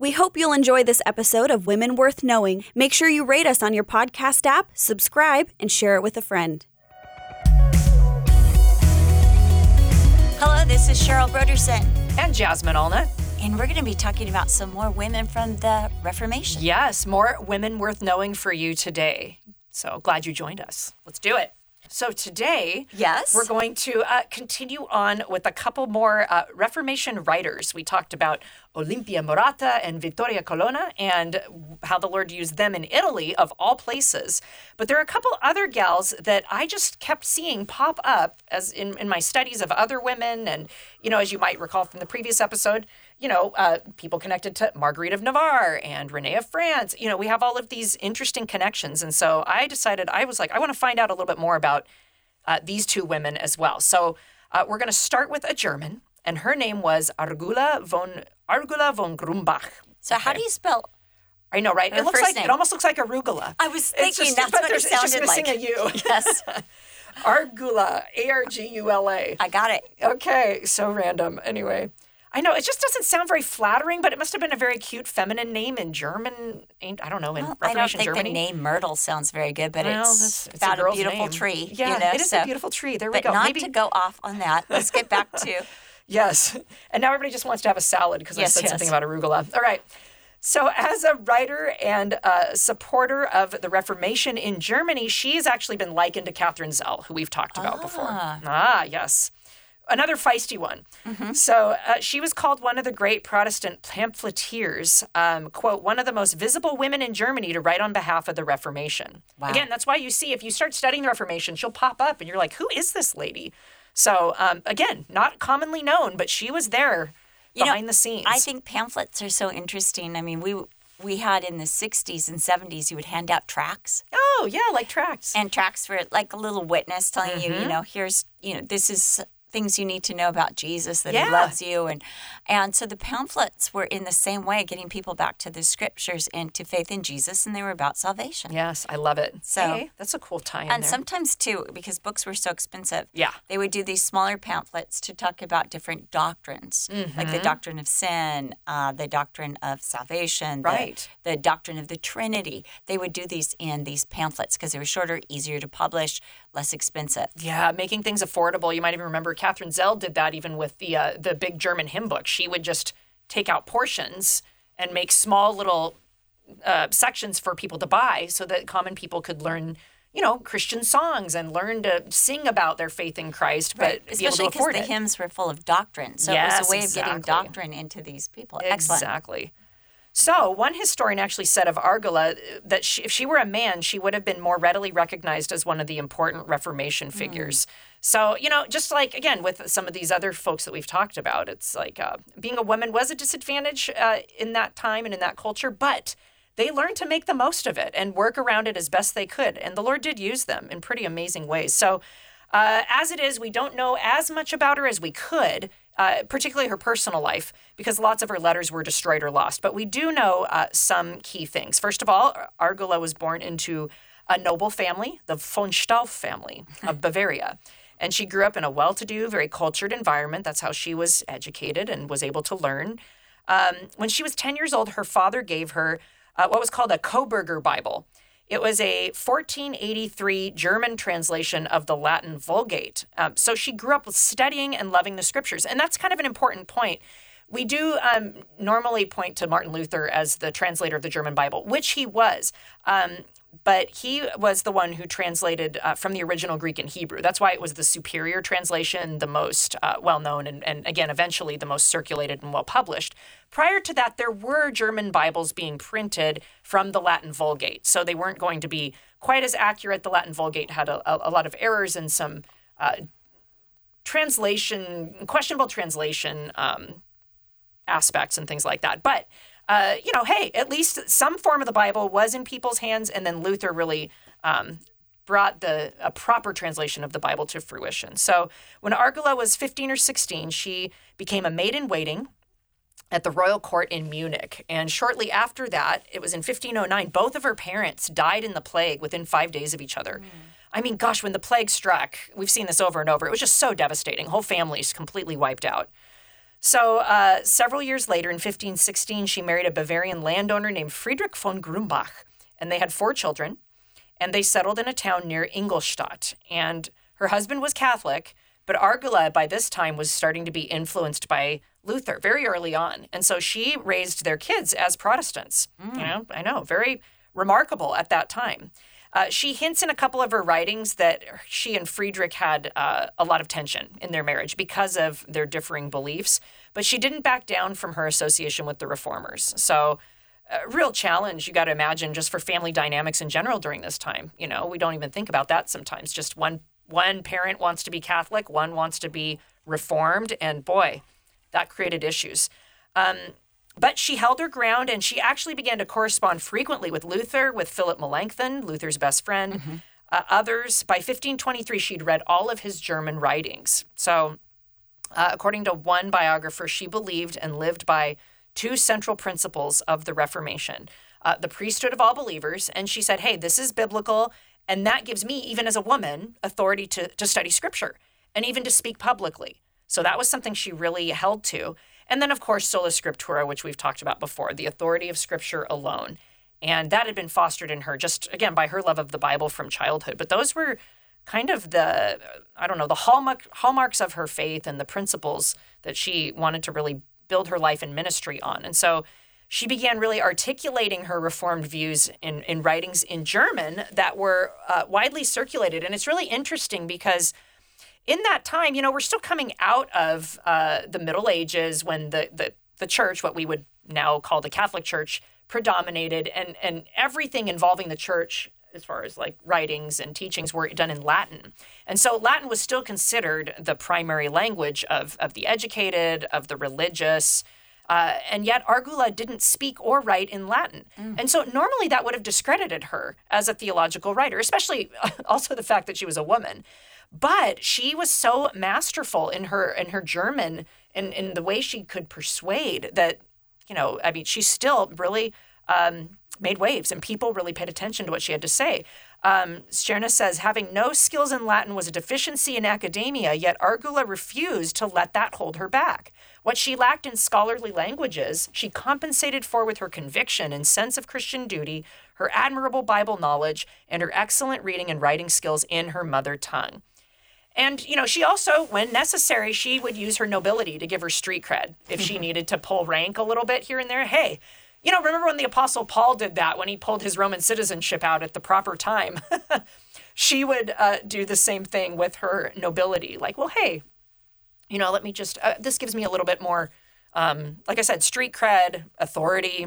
We hope you'll enjoy this episode of Women Worth Knowing. Make sure you rate us on your podcast app, subscribe, and share it with a friend. Hello, this is Cheryl Broderson. And Jasmine Allnut. And we're going to be talking about some more women from the Reformation. Yes, more women worth knowing for you today. So glad you joined us. Let's do it. So today, we're going to continue on with a couple more Reformation writers. We talked about Olympia Morata and Vittoria Colonna and how the Lord used them in Italy, of all places. But there are a couple other gals that I just kept seeing pop up as in my studies of other women. And, you know, as you might recall from the previous episode, you know, people connected to Marguerite of Navarre and Renee of France. You know, we have all of these interesting connections. And so I decided, I was like, I want to find out a little bit more about these two women as well. So we're going to start with a German, and her name was Argula von Grumbach. So okay. How do you spell? I know, right? It looks like name. It almost looks like arugula. I was thinking that's what it sounded like. It's just missing a U. Yes. Argula, A-R-G-U-L-A. I got it. Okay, so random. Anyway. I know, it just doesn't sound very flattering, but it must have been a very cute feminine name in German, I don't know, in Reformation Germany. I don't think the name Myrtle sounds very good, but it's about a beautiful name. Tree. Yeah, you know, it is a beautiful tree. There we go. But not to go off on that. Let's get back to... Yes. And now everybody just wants to have a salad because I said something about arugula. All right. So as a writer and a supporter of the Reformation in Germany, she's actually been likened to Katherine Zell, who we've talked about before. Ah, yes. Another feisty one. Mm-hmm. So she was called one of the great Protestant pamphleteers, quote, one of the most visible women in Germany to write on behalf of the Reformation. Wow. Again, that's why you see, if you start studying the Reformation, she'll pop up and you're like, who is this lady? So again, not commonly known, but she was there behind the scenes. I think pamphlets are so interesting. I mean, we had in the 60s and 70s, you would hand out tracts. Oh, yeah, like tracts. And tracts were like a little witness telling you, here's, this is... things you need to know about Jesus, that he loves you. And so the pamphlets were in the same way, getting people back to the scriptures and to faith in Jesus, and they were about salvation. Yes, I love it. So hey, that's a cool tie in And there. Sometimes, too, because books were so expensive, they would do these smaller pamphlets to talk about different doctrines, like the doctrine of sin, the doctrine of salvation, the doctrine of the Trinity. They would do these in these pamphlets because they were shorter, easier to publish, less expensive. Yeah, making things affordable. You might even remember Katherine Zell did that even with the big German hymn book. She would just take out portions and make small little sections for people to buy so that common people could learn, Christian songs and learn to sing about their faith in Christ, but be able to afford it. Especially because the hymns were full of doctrine. So it was a way of getting doctrine into these people. Excellent. Exactly. So one historian actually said of Argula that if she were a man, she would have been more readily recognized as one of the important Reformation figures. So, just like, again, with some of these other folks that we've talked about, it's like being a woman was a disadvantage in that time and in that culture, but they learned to make the most of it and work around it as best they could. And the Lord did use them in pretty amazing ways. So as it is, we don't know as much about her as we could. Particularly her personal life, because lots of her letters were destroyed or lost. But we do know some key things. First of all, Argula was born into a noble family, the von Stauff family of Bavaria. And she grew up in a well-to-do, very cultured environment. That's how she was educated and was able to learn. When she was 10 years old, her father gave her what was called a Coburger Bible. It was a 1483 German translation of the Latin Vulgate. So she grew up with studying and loving the scriptures. And that's kind of an important point. We do normally point to Martin Luther as the translator of the German Bible, which he was. But he was the one who translated from the original Greek and Hebrew. That's why it was the superior translation, the most well-known and, again, eventually the most circulated and well-published. Prior to that, there were German Bibles being printed from the Latin Vulgate, so they weren't going to be quite as accurate. The Latin Vulgate had a lot of errors and some questionable translation aspects and things like that. But hey, at least some form of the Bible was in people's hands, and then Luther really brought a proper translation of the Bible to fruition. So when Argula was 15 or 16, she became a maid-in-waiting at the royal court in Munich. And shortly after that, it was in 1509, both of her parents died in the plague within 5 days of each other. Mm. I mean, gosh, when the plague struck, we've seen this over and over, it was just so devastating. Whole families completely wiped out. So several years later, in 1516, she married a Bavarian landowner named Friedrich von Grumbach, and they had 4 children, and they settled in a town near Ingolstadt. And her husband was Catholic, but Argula, by this time, was starting to be influenced by Luther very early on. And so she raised their kids as Protestants. Mm. You know, I know, very remarkable at that time. She hints in a couple of her writings that she and Friedrich had a lot of tension in their marriage because of their differing beliefs, but she didn't back down from her association with the reformers. So a real challenge, you got to imagine, just for family dynamics in general during this time. You know, we don't even think about that sometimes. Just one parent wants to be Catholic, one wants to be Reformed, and boy, that created issues. But she held her ground, and she actually began to correspond frequently with Luther, with Philip Melanchthon, Luther's best friend, mm-hmm. Others. By 1523, she'd read all of his German writings. So according to one biographer, she believed and lived by 2 central principles of the Reformation, the priesthood of all believers. And she said, hey, this is biblical, and that gives me, even as a woman, authority to study Scripture and even to speak publicly. So that was something she really held to. And then, of course, Sola Scriptura, which we've talked about before, the authority of Scripture alone. And that had been fostered in her just, again, by her love of the Bible from childhood. But those were kind of the, I don't know, the hallmarks of her faith and the principles that she wanted to really build her life and ministry on. And so she began really articulating her Reformed views in writings in German that were widely circulated. And it's really interesting because in that time, you know, we're still coming out of the Middle Ages when the church, what we would now call the Catholic Church, predominated, and everything involving the church as far as like writings and teachings were done in Latin. And so Latin was still considered the primary language of the educated, of the religious, and yet Argula didn't speak or write in Latin. Mm. And so normally that would have discredited her as a theological writer, especially also the fact that she was a woman. But she was so masterful in her German and in the way she could persuade that, you know, I mean, she still really made waves and people really paid attention to what she had to say. Stjerna says, having no skills in Latin was a deficiency in academia, yet Argula refused to let that hold her back. What she lacked in scholarly languages, she compensated for with her conviction and sense of Christian duty, her admirable Bible knowledge, and her excellent reading and writing skills in her mother tongue. And, you know, she also, when necessary, she would use her nobility to give her street cred. If she needed to pull rank a little bit here and there, hey, you know, remember when the Apostle Paul did that, when he pulled his Roman citizenship out at the proper time? She would do the same thing with her nobility. Like, well, hey, you know, let me just, this gives me a little bit more, like I said, street cred, authority.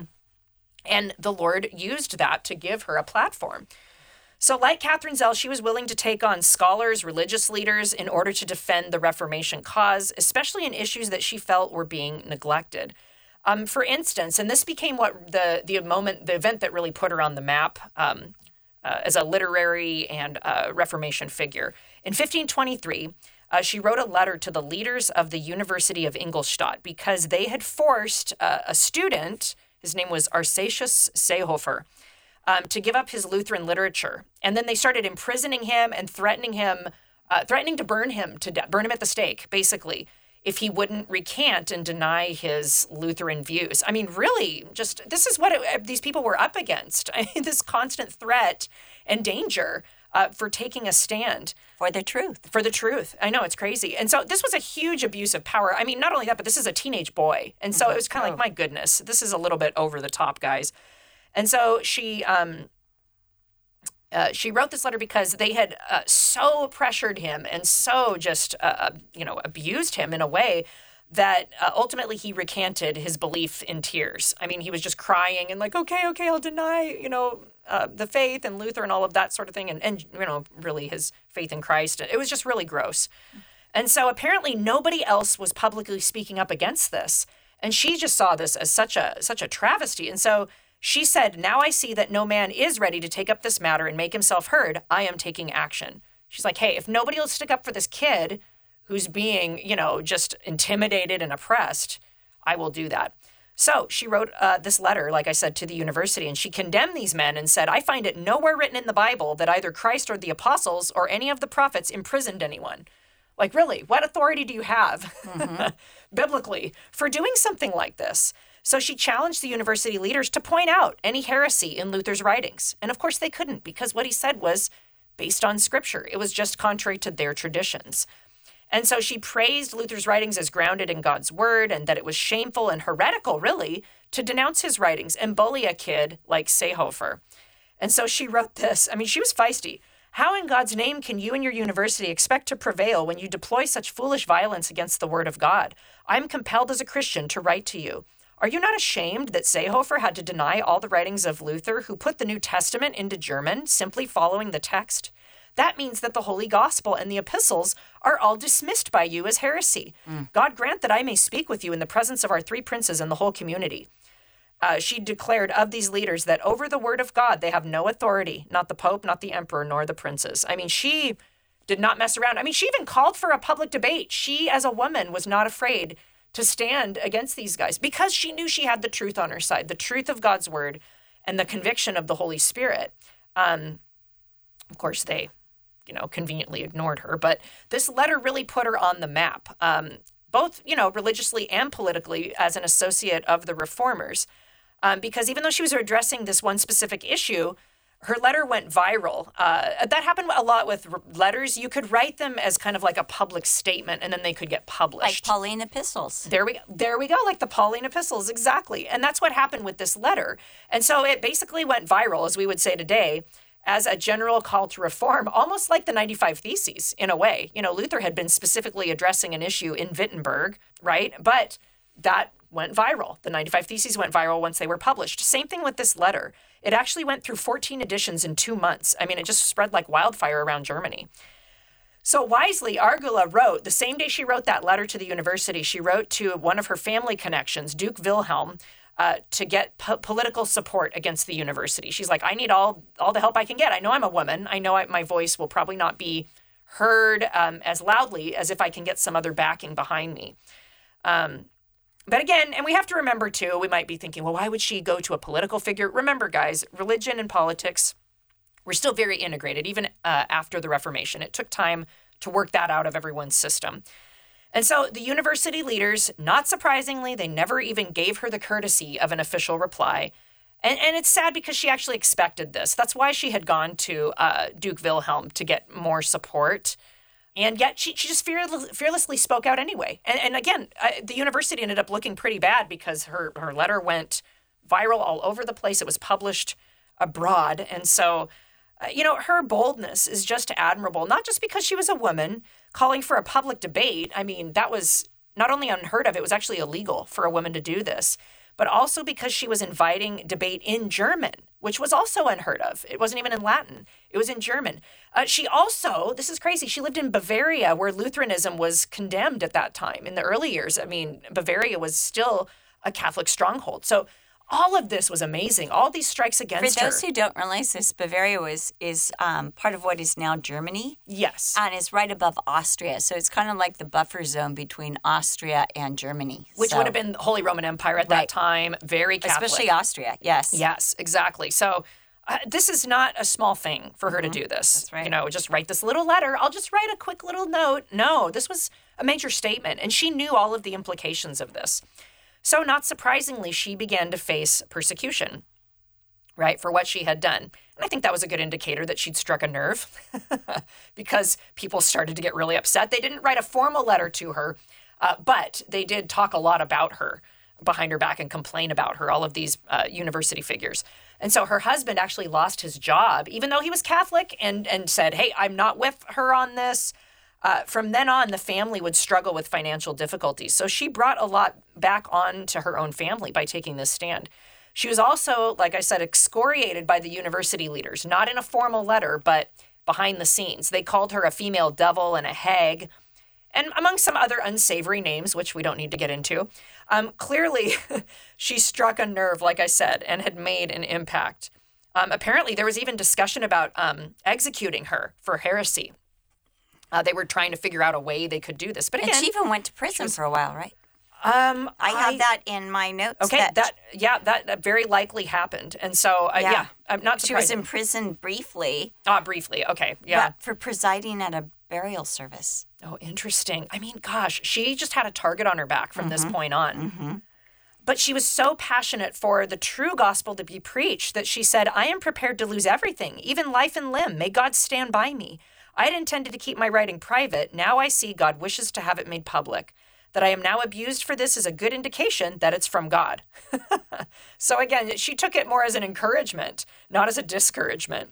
And the Lord used that to give her a platform. So like Katherine Zell, she was willing to take on scholars, religious leaders in order to defend the Reformation cause, especially in issues that she felt were being neglected. For instance, and this became what the event that really put her on the map as a literary and Reformation figure. In 1523, she wrote a letter to the leaders of the University of Ingolstadt because they had forced a student, his name was Arsacius Seehofer, to give up his Lutheran literature. And then they started imprisoning him and threatening to burn him to death, burn him at the stake, basically, if he wouldn't recant and deny his Lutheran views. I mean, really, just this is what these people were up against, I mean, this constant threat and danger for taking a stand. For the truth. For the truth. I know, it's crazy. And so this was a huge abuse of power. I mean, not only that, but this is a teenage boy. And so it was kind of like, my goodness, this is a little bit over the top, guys. And so she wrote this letter because they had so pressured him and so just, you know, abused him in a way that ultimately he recanted his belief in tears. I mean, he was just crying and like, okay, I'll deny, you know, the faith and Luther and all of that sort of thing. And, you know, really his faith in Christ. It was just really gross. And so apparently nobody else was publicly speaking up against this. And she just saw this as such a travesty. And so she said, now I see that no man is ready to take up this matter and make himself heard. I am taking action. She's like, hey, if nobody will stick up for this kid who's being, you know, just intimidated and oppressed, I will do that. So she wrote this letter, like I said, to the university, and she condemned these men and said, I find it nowhere written in the Bible that either Christ or the apostles or any of the prophets imprisoned anyone. Like, really, what authority do you have biblically for doing something like this? So she challenged the university leaders to point out any heresy in Luther's writings. And of course they couldn't, because what he said was based on scripture. It was just contrary to their traditions. And so she praised Luther's writings as grounded in God's word, and that it was shameful and heretical, really, to denounce his writings and bully a kid like Seehofer. And so she wrote this. I mean, she was feisty. How in God's name can you and your university expect to prevail when you deploy such foolish violence against the word of God? I'm compelled as a Christian to write to you. Are you not ashamed that Seehofer had to deny all the writings of Luther, who put the New Testament into German, simply following the text? That means that the Holy Gospel and the epistles are all dismissed by you as heresy. God grant that I may speak with you in the presence of our three princes and the whole community. She declared of these leaders that over the word of God, they have no authority, not the Pope, not the Emperor, nor the princes. I mean, she did not mess around. I mean, she even called for a public debate. She, as a woman, was not afraid to stand against these guys because she knew she had the truth on her side, the truth of God's word and the conviction of the Holy Spirit. Of course, they... conveniently ignored her. But this letter really put her on the map, both, religiously and politically, as an associate of the reformers. Because even though she was addressing this one specific issue, her letter went viral. That happened a lot with letters. You could write them as kind of like a public statement, and then they could get published. Like Pauline epistles. There we go, like the Pauline epistles, exactly. And that's what happened with this letter. And so it basically went viral, as we would say today, as a general call to reform, almost like the 95 Theses in a way. Luther had been specifically addressing an issue in Wittenberg, right? But that went viral. The 95 Theses went viral once they were published. Same thing with this letter. It actually went through 14 editions in 2 months. I mean, it just spread like wildfire around Germany. So wisely, Argula wrote, the same day she wrote that letter to the university, she wrote to one of her family connections, Duke Wilhelm, to get political support against the university. She's like, I need all the help I can get. I know I'm a woman. I know my voice will probably not be heard as loudly as if I can get some other backing behind me. But again, and we have to remember too, we might be thinking, well, why would she go to a political figure? Remember, guys, religion and politics were still very integrated, even after the Reformation. It took time to work that out of everyone's system. And so the university leaders, not surprisingly, they never even gave her the courtesy of an official reply. And it's sad because she actually expected this. That's why she had gone to Duke Wilhelm to get more support. And yet she just fearlessly spoke out anyway. And again, the university ended up looking pretty bad because her letter went viral all over the place. It was published abroad. And so... her boldness is just admirable, not just because she was a woman calling for a public debate. I mean, that was not only unheard of, it was actually illegal for a woman to do this, but also because she was inviting debate in German, which was also unheard of. It wasn't even in Latin. It was in German. She also, this is crazy, she lived in Bavaria, where Lutheranism was condemned at that time in the early years. I mean, Bavaria was still a Catholic stronghold. So all of this was amazing. All these strikes against her. For those who don't realize this, Bavaria is part of what is now Germany. Yes. And it's right above Austria. So it's kind of like the buffer zone between Austria and Germany. Which would have been the Holy Roman Empire at that time. Very Catholic. Especially Austria, yes. Yes, exactly. So this is not a small thing for her to do this. That's right. Just write this little letter. I'll just write a quick little note. No, this was a major statement. And she knew all of the implications of this. So not surprisingly, she began to face persecution, right, for what she had done. And I think that was a good indicator that she'd struck a nerve because people started to get really upset. They didn't write a formal letter to her, but they did talk a lot about her behind her back and complain about her, all of these university figures. And so her husband actually lost his job, even though he was Catholic, and said, hey, I'm not with her on this. From then on, the family would struggle with financial difficulties. So she brought a lot back on to her own family by taking this stand. She was also, like I said, excoriated by the university leaders, not in a formal letter, but behind the scenes. They called her a female devil and a hag, and among some other unsavory names, which we don't need to get into. Clearly, she struck a nerve, like I said, and had made an impact. Apparently, there was even discussion about executing her for heresy. They were trying to figure out a way they could do this. But again, and she even went to prison for a while, right? I have that in my notes. Okay, that very likely happened. And so, I'm not surprised. She was in prison briefly. Briefly, okay, yeah. But for presiding at a burial service. Oh, interesting. I mean, gosh, she just had a target on her back from this point on. But she was so passionate for the true gospel to be preached that she said, I am prepared to lose everything, even life and limb. May God stand by me. I had intended to keep my writing private. Now I see God wishes to have it made public. That I am now abused for this is a good indication that it's from God. So again, she took it more as an encouragement, not as a discouragement.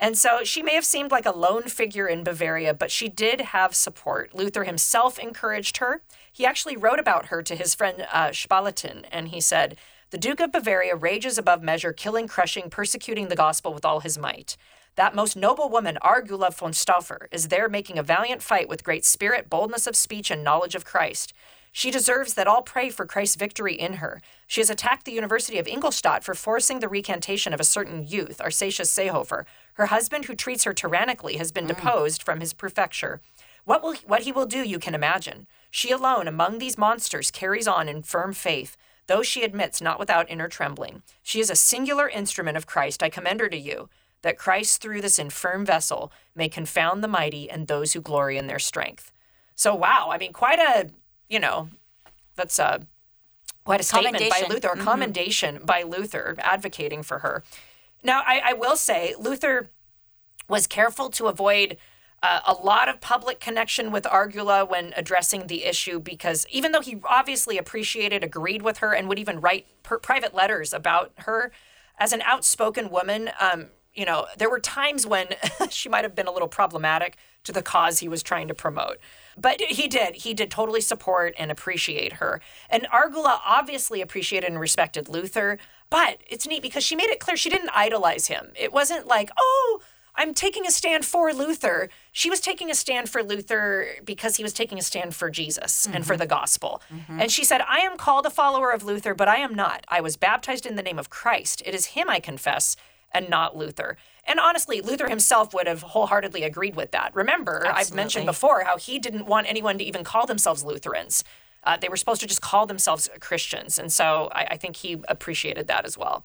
And so she may have seemed like a lone figure in Bavaria, but she did have support. Luther himself encouraged her. He actually wrote about her to his friend Spalatin, and he said, "The Duke of Bavaria rages above measure, killing, crushing, persecuting the gospel with all his might. That most noble woman, Argula von Grumbach, is there making a valiant fight with great spirit, boldness of speech, and knowledge of Christ. She deserves that all pray for Christ's victory in her. She has attacked the University of Ingolstadt for forcing the recantation of a certain youth, Arsacius Seehofer. Her husband, who treats her tyrannically, has been deposed from his prefecture. What he will do, you can imagine. She alone, among these monsters, carries on in firm faith, though she admits not without inner trembling. She is a singular instrument of Christ. I commend her to you, that Christ through this infirm vessel may confound the mighty and those who glory in their strength." So, wow, I mean, quite a... you know, that's quite a statement by Luther, a commendation by Luther advocating for her. Now, I will say Luther was careful to avoid a lot of public connection with Argula when addressing the issue, because even though he obviously appreciated, agreed with her, and would even write private letters about her, as an outspoken woman, you know, there were times when she might have been a little problematic to the cause he was trying to promote. But he did totally support and appreciate her. And Argula obviously appreciated and respected Luther, but it's neat because she made it clear she didn't idolize him. It wasn't like, oh, I'm taking a stand for Luther. She was taking a stand for Luther because he was taking a stand for Jesus and for the gospel. And she said, I am called a follower of Luther, but I am not. I was baptized in the name of Christ. It is him I confess, and not Luther. And honestly, Luther himself would have wholeheartedly agreed with that. Remember, I've mentioned before how he didn't want anyone to even call themselves Lutherans. They were supposed to just call themselves Christians. And so I think he appreciated that as well.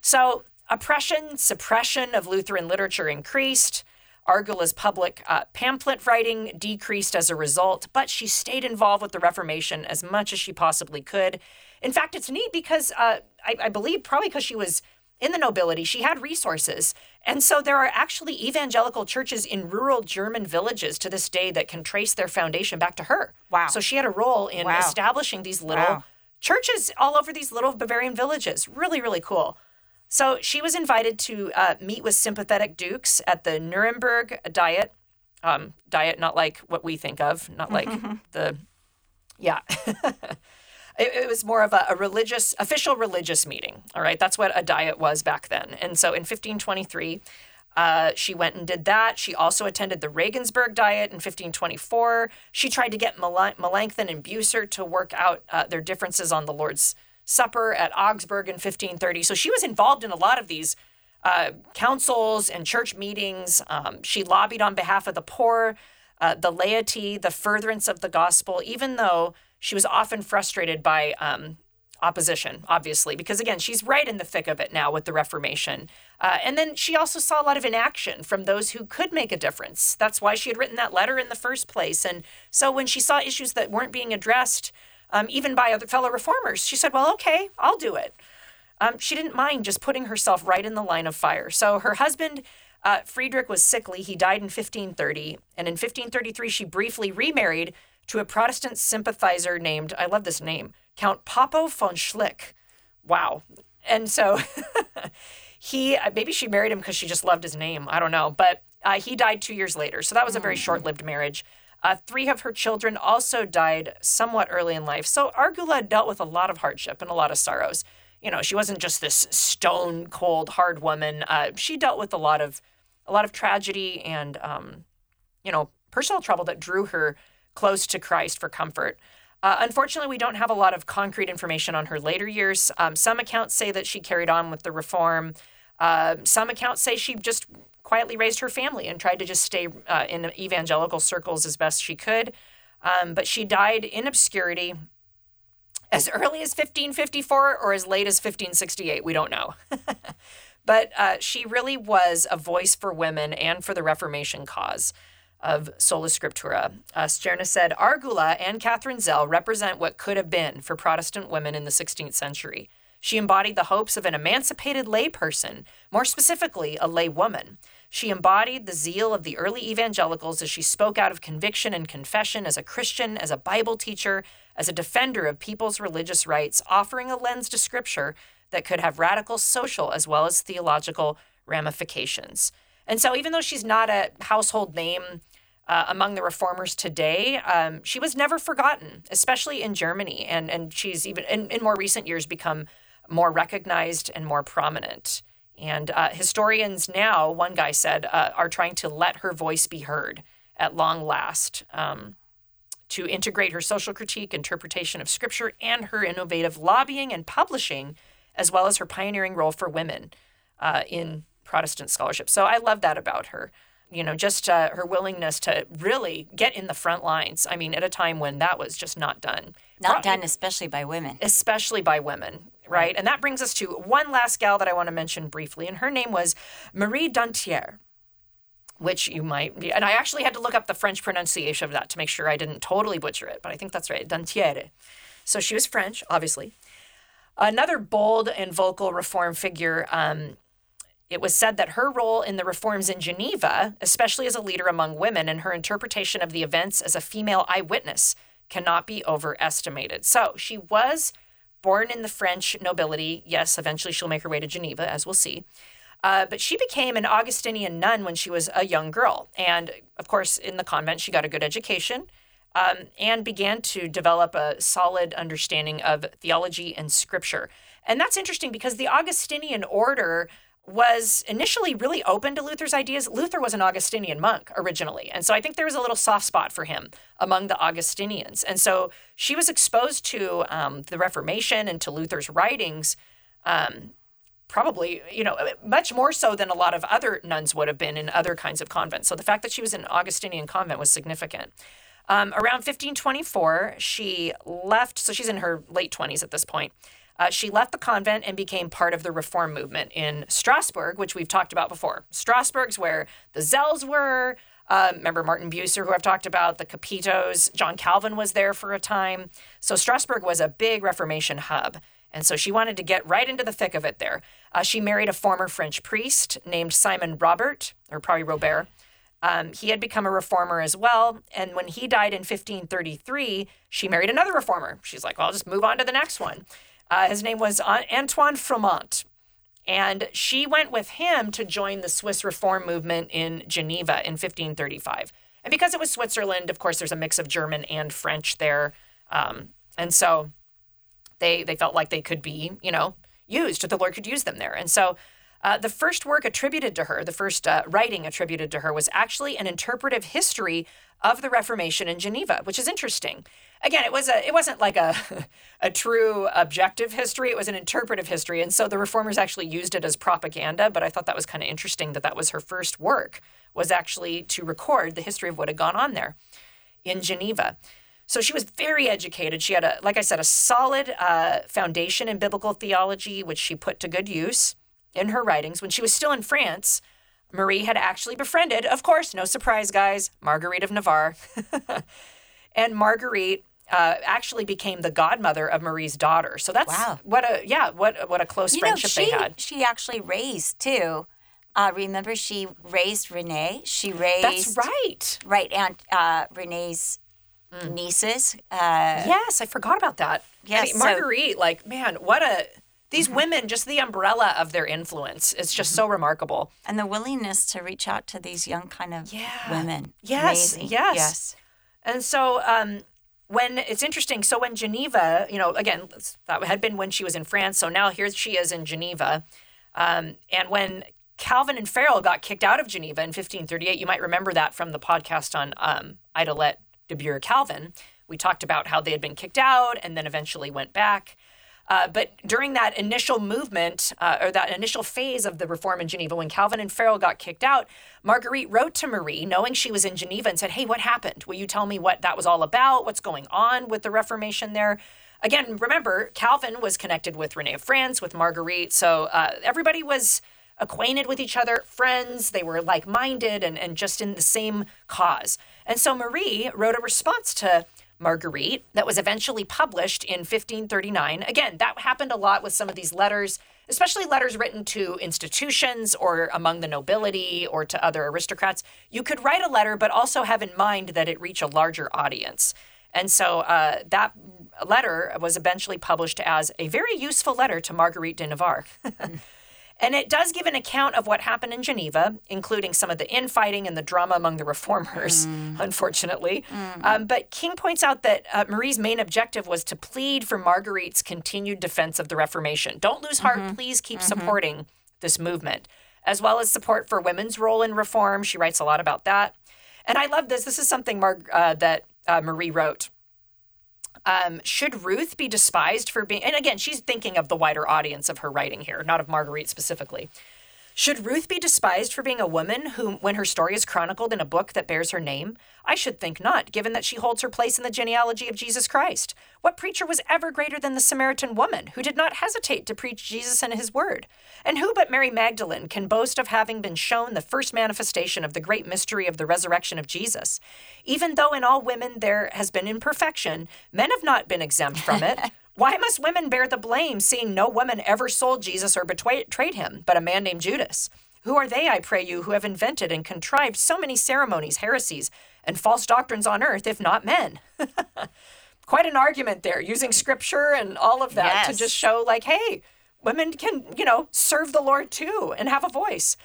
So oppression, suppression of Lutheran literature increased. Argula's public pamphlet writing decreased as a result, but she stayed involved with the Reformation as much as she possibly could. In fact, it's neat because I believe probably because she was in the nobility, she had resources. And so there are actually evangelical churches in rural German villages to this day that can trace their foundation back to her. Wow. So she had a role in establishing these little churches all over these little Bavarian villages. Really, really cool. So she was invited to meet with sympathetic dukes at the Nuremberg Diet. Diet, not like what we think of, not like the, It was more of a religious, official religious meeting, all right? That's what a diet was back then. And so in 1523, she went and did that. She also attended the Regensburg Diet in 1524. She tried to get Melanchthon and Bucer to work out their differences on the Lord's Supper at Augsburg in 1530. So she was involved in a lot of these councils and church meetings. She lobbied on behalf of the poor, the laity, the furtherance of the gospel, even though she was often frustrated by opposition, obviously, because, again, she's right in the thick of it now with the Reformation. And then she also saw a lot of inaction from those who could make a difference. That's why she had written that letter in the first place. And so when she saw issues that weren't being addressed, even by other fellow reformers, she said, well, okay, I'll do it. She didn't mind just putting herself right in the line of fire. So her husband, Friedrich, was sickly. He died in 1530. And in 1533, she briefly remarried to a Protestant sympathizer named, I love this name, Count Poppo von Schlick. Wow. And so maybe she married him because she just loved his name. I don't know. But he died 2 years later. So that was a very short-lived marriage. Three of her children also died somewhat early in life. So Argula dealt with a lot of hardship and a lot of sorrows. You know, she wasn't just this stone-cold, hard woman. She dealt with a lot of tragedy and, you know, personal trouble that drew her close to Christ for comfort. Unfortunately, we don't have a lot of concrete information on her later years. Some accounts say that she carried on with the reform. Some accounts say she just quietly raised her family and tried to just stay in evangelical circles as best she could. But she died in obscurity as early as 1554 or as late as 1568. We don't know. But she really was a voice for women and for the Reformation cause. of Sola Scriptura. Stjerna said, Argula and Katherine Zell represent what could have been for Protestant women in the 16th century. She embodied the hopes of an emancipated layperson, more specifically, a laywoman. She embodied the zeal of the early evangelicals as she spoke out of conviction and confession as a Christian, as a Bible teacher, as a defender of people's religious rights, offering a lens to Scripture that could have radical social as well as theological ramifications. And so even though she's not a household name among the reformers today, she was never forgotten, especially in Germany. And she's even in more recent years become more recognized and more prominent. And historians now, one guy said, are trying to let her voice be heard at long last, to integrate her social critique, interpretation of Scripture, and her innovative lobbying and publishing, as well as her pioneering role for women in Protestant scholarship. So I love that about her. You know, just her willingness to really get in the front lines. I mean, at a time when that was just not done. Not done, especially by women. Especially by women, right? And that brings us to one last gal that I want to mention briefly, and her name was Marie Dentiere, which you might be, and I actually had to look up the French pronunciation of that to make sure I didn't totally butcher it, but I think that's right, Dentiere. So she was French, obviously. Another bold and vocal reform figure. It was said that her role in the reforms in Geneva, especially as a leader among women, and her interpretation of the events as a female eyewitness cannot be overestimated. So she was born in the French nobility. Yes, eventually she'll make her way to Geneva, as we'll see. But she became an Augustinian nun when she was a young girl. And of course, in the convent, she got a good education and began to develop a solid understanding of theology and Scripture. And that's interesting because the Augustinian order was initially really open to Luther's ideas. Luther was an Augustinian monk originally. And so I think there was a little soft spot for him among the Augustinians. And so she was exposed to the Reformation and to Luther's writings, probably, you know, much more so than a lot of other nuns would have been in other kinds of convents. So the fact that she was in an Augustinian convent was significant. Around 1524, she left, so she's in her late 20s at this point. She left the convent and became part of the reform movement in Strasbourg, which we've talked about before. Strasbourg's where the Zells were. Remember Martin Bucer, who I've talked about, the Capitos. John Calvin was there for a time. So Strasbourg was a big Reformation hub. And so she wanted to get right into the thick of it there. She married a former French priest named Simon Robert, or probably Robert. He had become a reformer as well. And when he died in 1533, she married another reformer. She's like, well, I'll just move on to the next one. His name was Antoine Froment, and she went with him to join the Swiss reform movement in Geneva in 1535. And because it was Switzerland, of course, there's a mix of German and French there. And so they felt like they could be, you know, used, the Lord could use them there. And so the first work attributed to her, the first writing attributed to her was actually an interpretive history of the Reformation in Geneva, which is interesting. Again, it wasn't like a true objective history. It was an interpretive history. And so the reformers actually used it as propaganda, but I thought that was kind of interesting that that was her first work, was actually to record the history of what had gone on there in Geneva. So she was very educated. She had, like I said, a solid foundation in biblical theology, which she put to good use in her writings. When she was still in France, Marie had actually befriended, of course, no surprise, guys, Marguerite of Navarre. And Marguerite actually became the godmother of Marie's daughter. So that's what a close friendship they had. She actually raised too. Remember, she raised Renee. She raised Aunt Renee's nieces. Yes, I forgot about that. Yes, I mean, Marguerite, these women, just the umbrella of their influence, it's just so remarkable. And the willingness to reach out to these young kind of women. Yes, amazing. Yes. And so it's interesting. So when Geneva, you know, again, that had been when she was in France. So now here she is in Geneva. And when Calvin and Farel got kicked out of Geneva in 1538, you might remember that from the podcast on Idolette de Bure Calvin. We talked about how they had been kicked out and then eventually went back. But during that initial movement or that initial phase of the reform in Geneva, when Calvin and Farel got kicked out, Marguerite wrote to Marie, knowing she was in Geneva, and said, hey, what happened? Will you tell me what that was all about? What's going on with the Reformation there? Again, remember, Calvin was connected with Renee of France, with Marguerite. So everybody was acquainted with each other, friends, they were like-minded and just in the same cause. And so Marie wrote a response to Marguerite that was eventually published in 1539. Again, that happened a lot with some of these letters, especially letters written to institutions or among the nobility or to other aristocrats. You could write a letter, but also have in mind that it reach a larger audience. And so that letter was eventually published as a very useful letter to Marguerite de Navarre. And it does give an account of what happened in Geneva, including some of the infighting and the drama among the reformers, unfortunately. But King points out that Marie's main objective was to plead for Marguerite's continued defense of the Reformation. Don't lose heart. Please keep supporting this movement, as well as support for women's role in reform. She writes a lot about that. And I love this. This is something that Marie wrote. Should Ruth be despised for being, and again, she's thinking of the wider audience of her writing here, not of Marguerite specifically. Should Ruth be despised for being a woman who, when her story is chronicled in a book that bears her name? I should think not, given that she holds her place in the genealogy of Jesus Christ. What preacher was ever greater than the Samaritan woman, who did not hesitate to preach Jesus and his word? And who but Mary Magdalene can boast of having been shown the first manifestation of the great mystery of the resurrection of Jesus? Even though in all women there has been imperfection, men have not been exempt from it. Why must women bear the blame, seeing no woman ever sold Jesus or betrayed him, but a man named Judas? Who are they, I pray you, who have invented and contrived so many ceremonies, heresies, and false doctrines on earth, if not men? Quite an argument there, using scripture and all of that to just show, like, hey, women can, serve the Lord too and have a voice.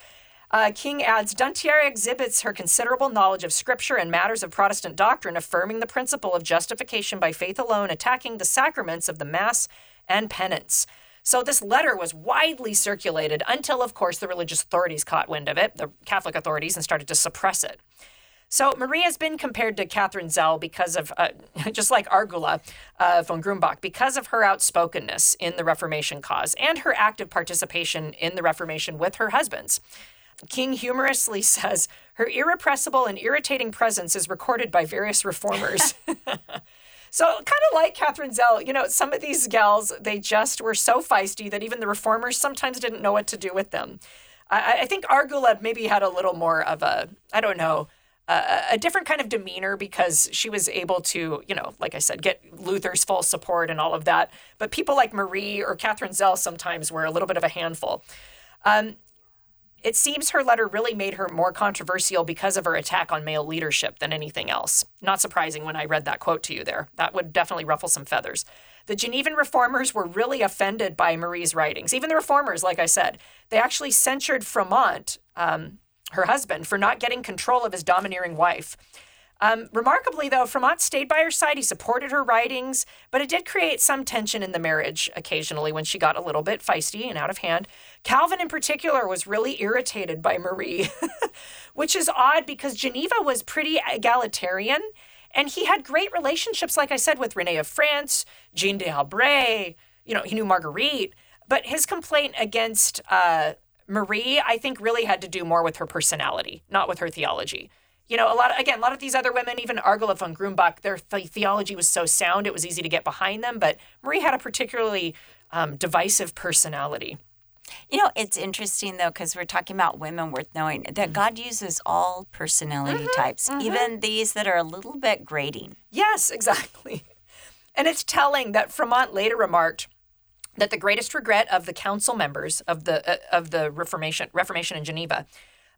King adds, Dentiere exhibits her considerable knowledge of Scripture and matters of Protestant doctrine, affirming the principle of justification by faith alone, attacking the sacraments of the Mass and penance. So this letter was widely circulated until, of course, the religious authorities caught wind of it, the Catholic authorities, and started to suppress it. So Marie has been compared to Katherine Zell because of, just like Argula von Grumbach, because of her outspokenness in the Reformation cause and her active participation in the Reformation with her husbands. King humorously says, her irrepressible and irritating presence is recorded by various reformers. So kind of like Katherine Zell, some of these gals, they just were so feisty that even the reformers sometimes didn't know what to do with them. I think Argula maybe had a little more of a different kind of demeanor because she was able to, like I said, get Luther's full support and all of that. But people like Marie or Katherine Zell sometimes were a little bit of a handful. It seems her letter really made her more controversial because of her attack on male leadership than anything else. Not surprising when I read that quote to you there. That would definitely ruffle some feathers. The Genevan reformers were really offended by Marie's writings. Even the reformers, like I said, they actually censured Froment, her husband, for not getting control of his domineering wife. Remarkably, though, Froment stayed by her side. He supported her writings, but it did create some tension in the marriage occasionally when she got a little bit feisty and out of hand. Calvin, in particular, was really irritated by Marie, which is odd because Geneva was pretty egalitarian, and he had great relationships, like I said, with Renee of France, Jean d'Albret, he knew Marguerite, but his complaint against Marie, I think, really had to do more with her personality, not with her theology. A lot of these other women, even Argula von Grumbach, their theology was so sound, it was easy to get behind them. But Marie had a particularly divisive personality. It's interesting, though, because we're talking about women worth knowing, that God uses all personality types, even these that are a little bit grating. Yes, exactly. And it's telling that Froment later remarked that the greatest regret of the council members of the Reformation in Geneva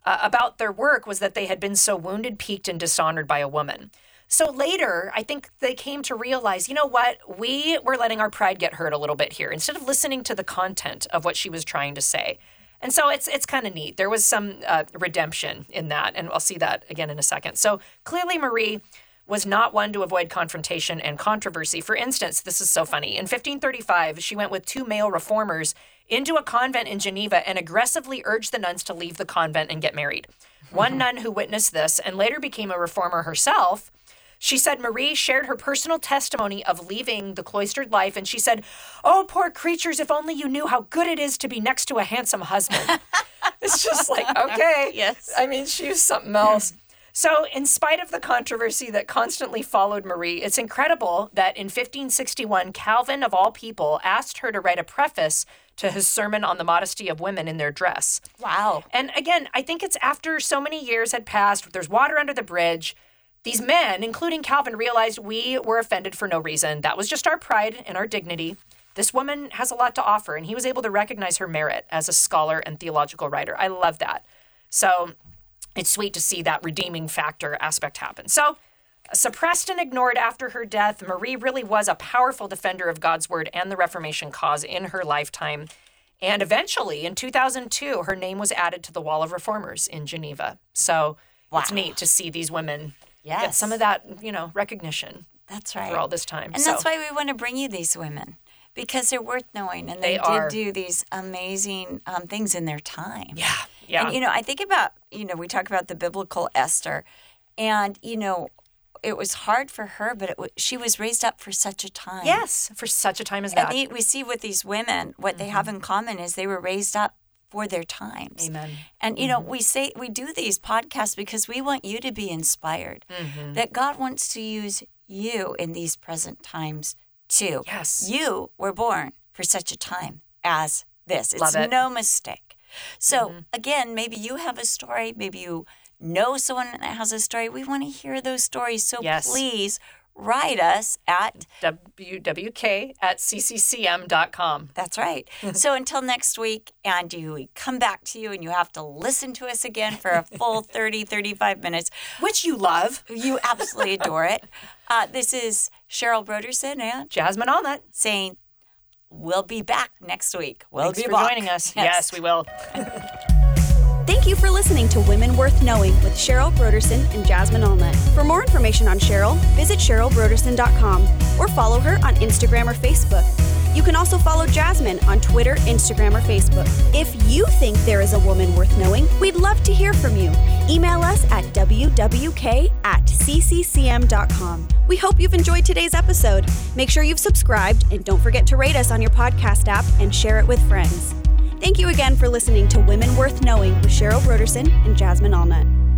about their work was that they had been so wounded, piqued, and dishonored by a woman. So later, I think they came to realize, we were letting our pride get hurt a little bit here instead of listening to the content of what she was trying to say. And so it's kind of neat. There was some redemption in that, and I'll see that again in a second. So clearly Marie was not one to avoid confrontation and controversy. For instance, this is so funny. In 1535, she went with two male reformers into a convent in Geneva and aggressively urged the nuns to leave the convent and get married. One nun who witnessed this and later became a reformer herself, she said Marie shared her personal testimony of leaving the cloistered life, and she said, "Oh, poor creatures, if only you knew how good it is to be next to a handsome husband." It's just like, okay. Yes. I mean, she was something else. So in spite of the controversy that constantly followed Marie, it's incredible that in 1561, Calvin, of all people, asked her to write a preface to his sermon on the modesty of women in their dress. Wow. And again, I think it's after so many years had passed, there's water under the bridge. These men, including Calvin, realized we were offended for no reason. That was just our pride and our dignity. This woman has a lot to offer, and he was able to recognize her merit as a scholar and theological writer. I love that. So it's sweet to see that redeeming factor aspect happen. So suppressed and ignored after her death, Marie really was a powerful defender of God's word and the Reformation cause in her lifetime. And eventually, in 2002, her name was added to the Wall of Reformers in Geneva. So it's neat to see these women get some of that, you know, recognition. That's right. For all this time. And that's why we want to bring you these women. Because they're worth knowing, and they did do these amazing things in their time. Yeah, yeah. And, you know, I think about, you know, we talk about the biblical Esther, and, you know, it was hard for her, but she was raised up for such a time. Yes, for such a time as that. And we see with these women, what they have in common is they were raised up for their times. Amen. And, you know, we do these podcasts because we want you to be inspired, that God wants to use you in these present times too. Yes. You were born for such a time as this. It's no mistake. So again, maybe you have a story. Maybe you know someone that has a story. We want to hear those stories. So please write us at wwk@cccm.com. That's right. So until next week, and we come back to you, and you have to listen to us again for a full 30, 35 minutes. Which you love. You absolutely adore it. This is Cheryl Broderson and Jasmine Allnut saying we'll be back next week. Thanks for joining us. Yes, we will. Thank you for listening to Women Worth Knowing with Cheryl Broderson and Jasmine Allnut. For more information on Cheryl, visit CherylBroderson.com or follow her on Instagram or Facebook. You can also follow Jasmine on Twitter, Instagram, or Facebook. If you think there is a woman worth knowing, we'd love to hear from you. Email us at wwk@cccm.com. We hope you've enjoyed today's episode. Make sure you've subscribed, and don't forget to rate us on your podcast app and share it with friends. Thank you again for listening to Women Worth Knowing with Cheryl Broderson and Jasmine Allnut.